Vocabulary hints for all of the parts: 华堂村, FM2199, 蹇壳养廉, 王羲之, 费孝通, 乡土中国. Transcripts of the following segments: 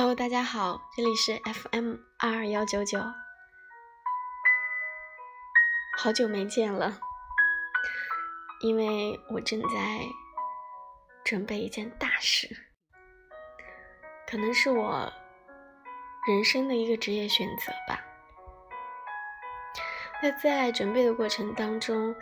Hello， 大家好，这里是 FM2199， 好久没见了，因为我正在准备一件大事，可能是我人生的一个职业选择吧。在准备的过程当中，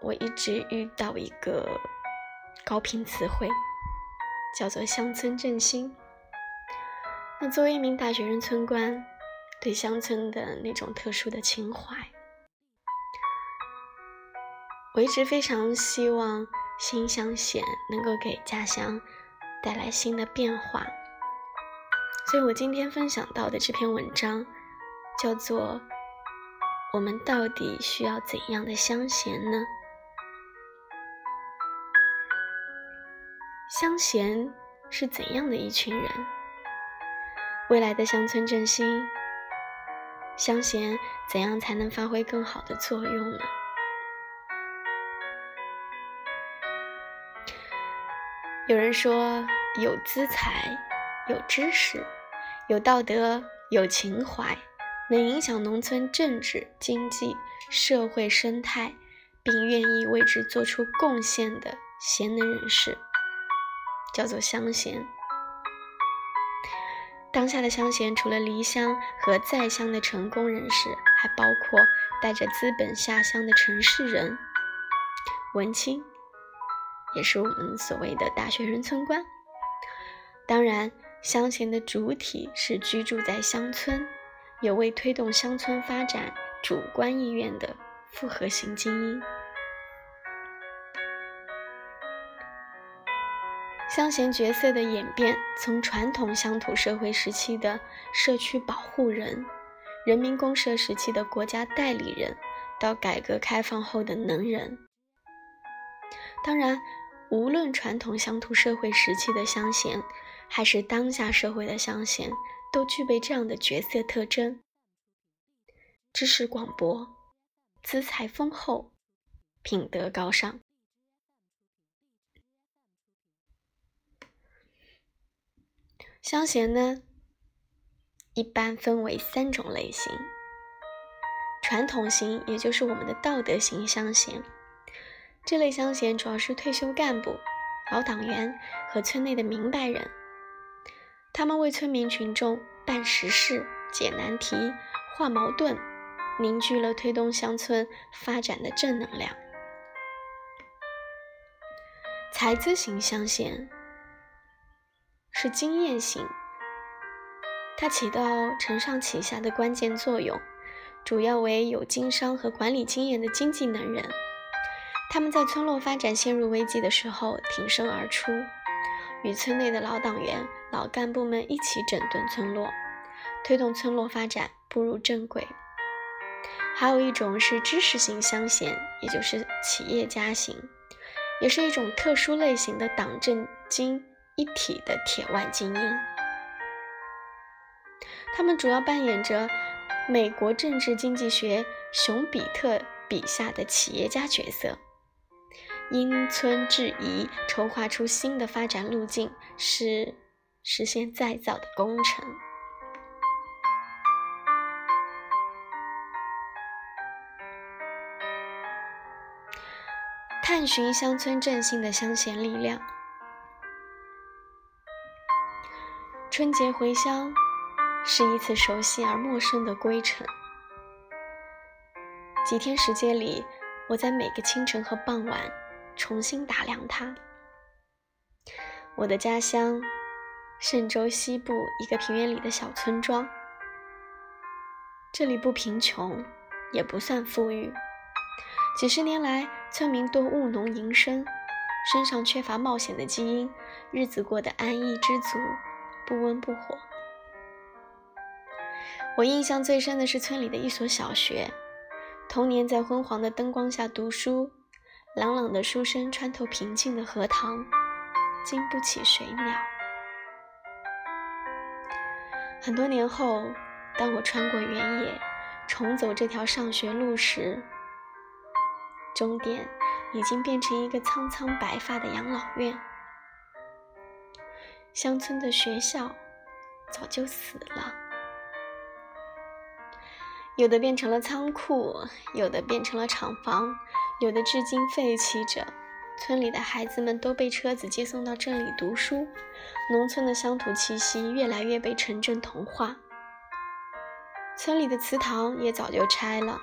我一直遇到一个高频词汇，叫做乡村振兴。那作为一名大学生村官，对乡村的那种特殊的情怀，我一直非常希望新乡贤能够给家乡带来新的变化，所以我今天分享到的这篇文章叫做我们到底需要怎样的乡贤呢？乡贤是怎样的一群人？未来的乡村振兴，乡贤怎样才能发挥更好的作用呢？有人说，有资财，有知识，有道德，有情怀，能影响农村政治、经济、社会生态，并愿意为之做出贡献的贤能人士，叫做乡贤。当下的乡贤除了离乡和在乡的成功人士，还包括带着资本下乡的城市人、文青，也是我们所谓的大学生村官。当然，乡贤的主体是居住在乡村，有为推动乡村发展主观意愿的复合型精英。乡贤角色的演变，从传统乡土社会时期的社区保护人、人民公社时期的国家代理人，到改革开放后的能人。当然，无论传统乡土社会时期的乡贤，还是当下社会的乡贤，都具备这样的角色特征：知识广博，资财丰厚，品德高尚。乡贤呢，一般分为三种类型：传统型，也就是我们的道德型乡贤。这类乡贤主要是退休干部、老党员和村内的明白人，他们为村民群众办实事、解难题、化矛盾，凝聚了推动乡村发展的正能量。财资型乡贤是经验型，它起到承上启下的关键作用，主要为有经商和管理经验的经济能人。他们在村落发展陷入危机的时候挺身而出，与村内的老党员、老干部们一起整顿村落，推动村落发展步入正轨。还有一种是知识型乡贤，也就是企业家型，也是一种特殊类型的党政经一体的铁腕精英。他们主要扮演着美国政治经济学熊彼特笔下的企业家角色，因村制宜筹划出新的发展路径，是实现再造的工程。探寻乡村振兴的乡贤力量。春节回乡是一次熟悉而陌生的归程。几天时间里，我在每个清晨和傍晚重新打量它。我的家乡嵊州西部一个平原里的小村庄，这里不贫穷也不算富裕，几十年来村民多务农营生，身上缺乏冒险的基因，日子过得安逸知足，不温不火。我印象最深的是村里的一所小学，童年在昏黄的灯光下读书，朗朗的书声穿透平静的荷塘，经不起水鸟。很多年后，当我穿过原野，重走这条上学路时，终点已经变成一个苍苍白发的养老院。乡村的学校早就死了，有的变成了仓库，有的变成了厂房，有的至今废弃着。村里的孩子们都被车子接送到镇里读书，农村的乡土气息越来越被城镇同化。村里的祠堂也早就拆了，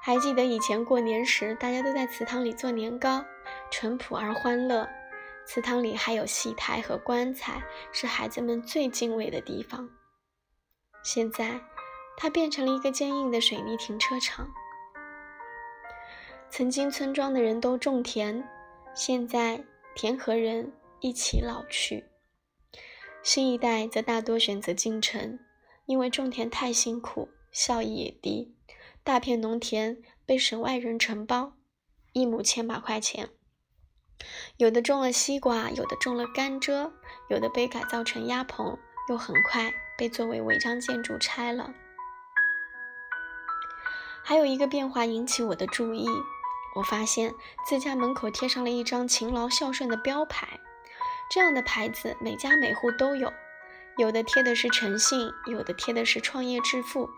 还记得以前过年时，大家都在祠堂里做年糕，淳朴而欢乐。祠堂里还有戏台和棺材，是孩子们最敬畏的地方。现在，它变成了一个坚硬的水泥停车场。曾经村庄的人都种田，现在田和人一起老去。新一代则大多选择进城，因为种田太辛苦，效益也低。大片农田被省外人承包，一亩100把块钱。有的种了西瓜，有的种了甘蔗，有的被改造成鸭棚，又很快被作为违章建筑拆了。还有一个变化引起我的注意，我发现自家门口贴上了一张勤劳孝顺的标牌，这样的牌子每家每户都有，有的贴的是诚信，有的贴的是创业致富。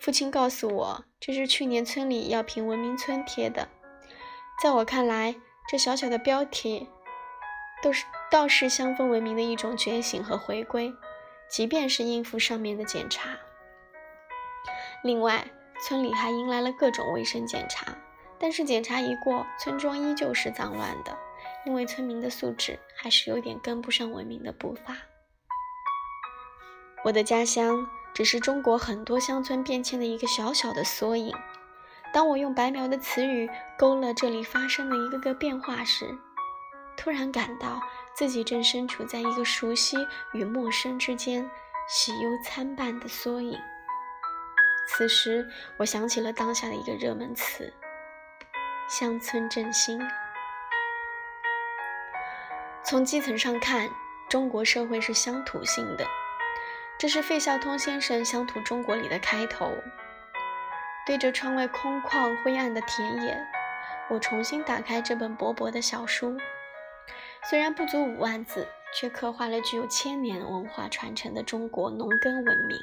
父亲告诉我，这是去年村里药品文明村贴的。在我看来，这小小的标题倒是乡村文明的一种觉醒和回归，即便是应付上面的检查。另外，村里还迎来了各种卫生检查，但是检查一过，村庄依旧是脏乱的，因为村民的素质还是有点跟不上文明的步伐。我的家乡只是中国很多乡村变迁的一个小小的缩影。当我用白描的词语勾勒这里发生的一个个变化时，突然感到自己正身处在一个熟悉与陌生之间，喜忧参半的缩影。此时我想起了当下的一个热门词，乡村振兴。从基层上看，中国社会是乡土性的，这是费孝通先生《乡土中国》里的开头。对着窗外空旷灰暗的田野，我重新打开这本薄薄的小书，虽然不足5万字，却刻画了具有1000年文化传承的中国农耕文明。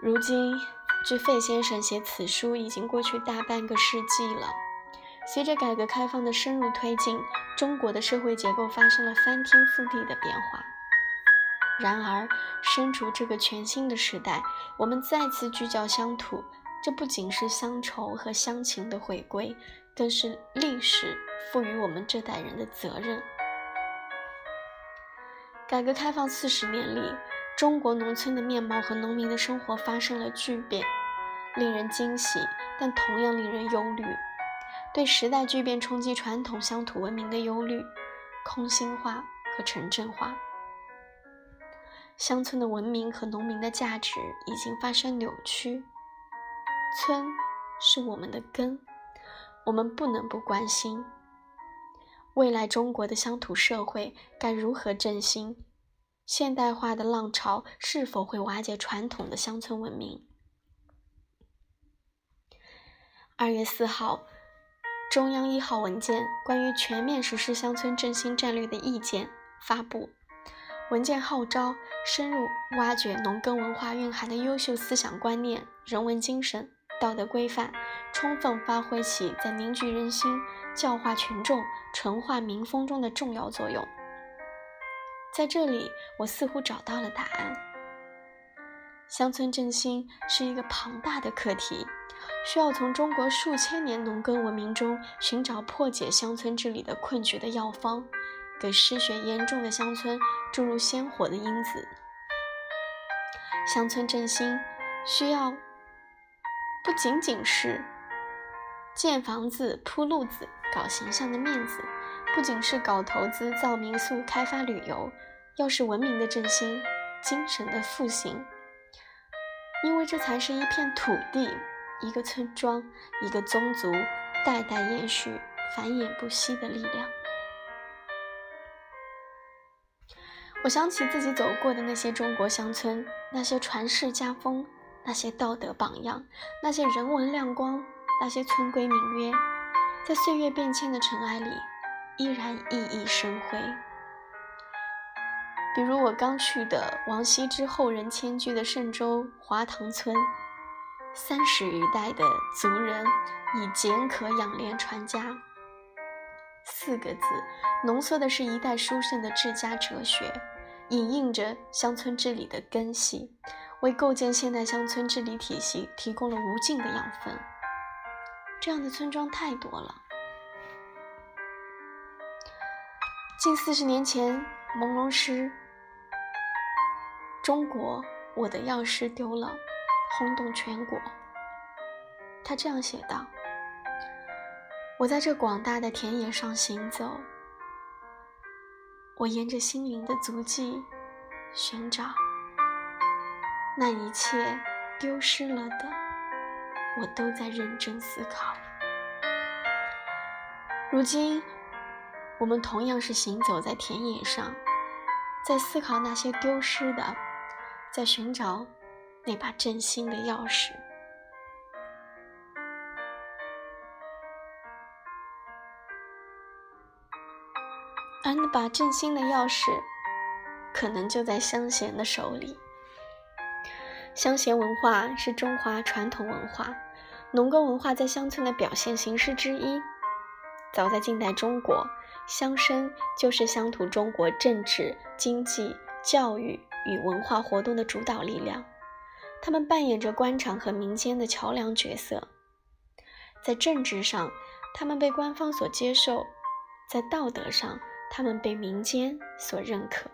如今，距费先生写此书已经过去大半个世纪了。随着改革开放的深入推进，中国的社会结构发生了翻天覆地的变化。然而，身处这个全新的时代，我们再次聚焦乡土，这不仅是乡愁和乡情的回归，更是历史赋予我们这代人的责任。改革开放40年里，中国农村的面貌和农民的生活发生了巨变，令人惊喜，但同样令人忧虑。对时代巨变冲击传统乡土文明的忧虑，空心化和城镇化。乡村的文明和农民的价值已经发生扭曲。村是我们的根，我们不能不关心。未来中国的乡土社会该如何振兴？现代化的浪潮是否会瓦解传统的乡村文明？2月4号，中央1号文件《关于全面实施乡村振兴战略的意见》发布。文件号召深入挖掘农耕文化蕴含的优秀思想观念、人文精神、道德规范，充分发挥其在凝聚人心、教化群众、纯化民风中的重要作用。在这里，我似乎找到了答案。乡村振兴是一个庞大的课题，需要从中国数千年农耕文明中寻找破解乡村治理的困局的药方，给失学严重的乡村注入鲜活的因子。乡村振兴需要不仅仅是建房子、铺路子、搞形象的面子，不仅是搞投资、造民宿、开发旅游，要是文明的振兴，精神的复兴。因为这才是一片土地、一个村庄、一个宗族代代延续、繁衍不息的力量。我想起自己走过的那些中国乡村，那些传世家风，那些道德榜样，那些人文亮光，那些村规民约，在岁月变迁的尘埃里依然熠熠生辉。比如我刚去的王羲之后人迁居的嵊州华堂村，30余代的族人以蹇壳养廉传家，4个字浓缩的是一代书圣的治家哲学，隐映着乡村治理的根系，为构建现代乡村治理体系提供了无尽的养分。这样的村庄太多了。近40年前，朦胧诗《中国我的钥匙丢了》轰动全国。他这样写道：我在这广大的田野上行走，我沿着心灵的足迹寻找那一切丢失了的，我都在认真思考。如今我们同样是行走在田野上，在思考那些丢失的，在寻找那把振兴的钥匙。而那把振兴的钥匙可能就在乡贤的手里。乡贤文化是中华传统文化、农耕文化在乡村的表现形式之一。早在近代中国，乡绅就是乡土中国政治、经济、教育与文化活动的主导力量，他们扮演着官场和民间的桥梁角色。在政治上，他们被官方所接受；在道德上，他们被民间所认可。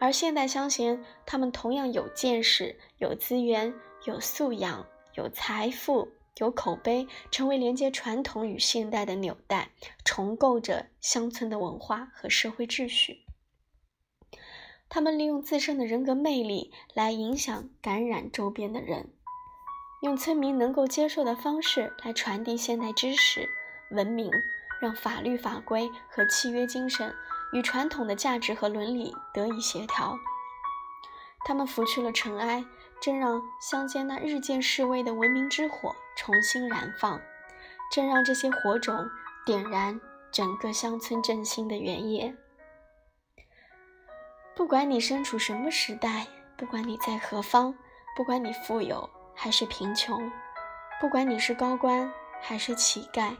而现代乡贤，他们同样有见识、有资源、有素养、有财富、有口碑，成为连接传统与现代的纽带，重构着乡村的文化和社会秩序。他们利用自身的人格魅力来影响、感染周边的人，用村民能够接受的方式来传递现代知识、文明，让法律法规和契约精神与传统的价值和伦理得以协调。他们拂去了尘埃，正让乡间那日渐式微的文明之火重新燃放，正让这些火种点燃整个乡村振兴的原野。不管你身处什么时代，不管你在何方，不管你富有还是贫穷，不管你是高官还是乞丐，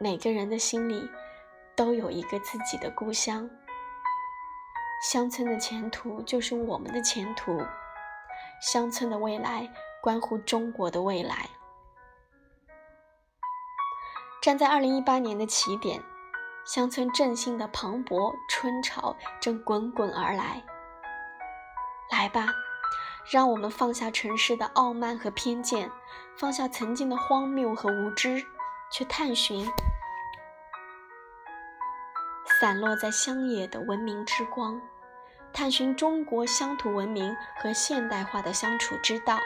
每个人的心里都有一个自己的故乡。乡村的前途就是我们的前途，乡村的未来关乎中国的未来。站在2018年的起点，乡村振兴的磅礴春潮正滚滚而来。来吧，让我们放下城市的傲慢和偏见，放下曾经的荒谬和无知，去探寻散落在乡野的文明之光，探寻中国乡土文明和现代化的相处之道，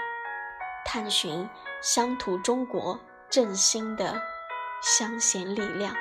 探寻乡土中国振兴的乡贤力量。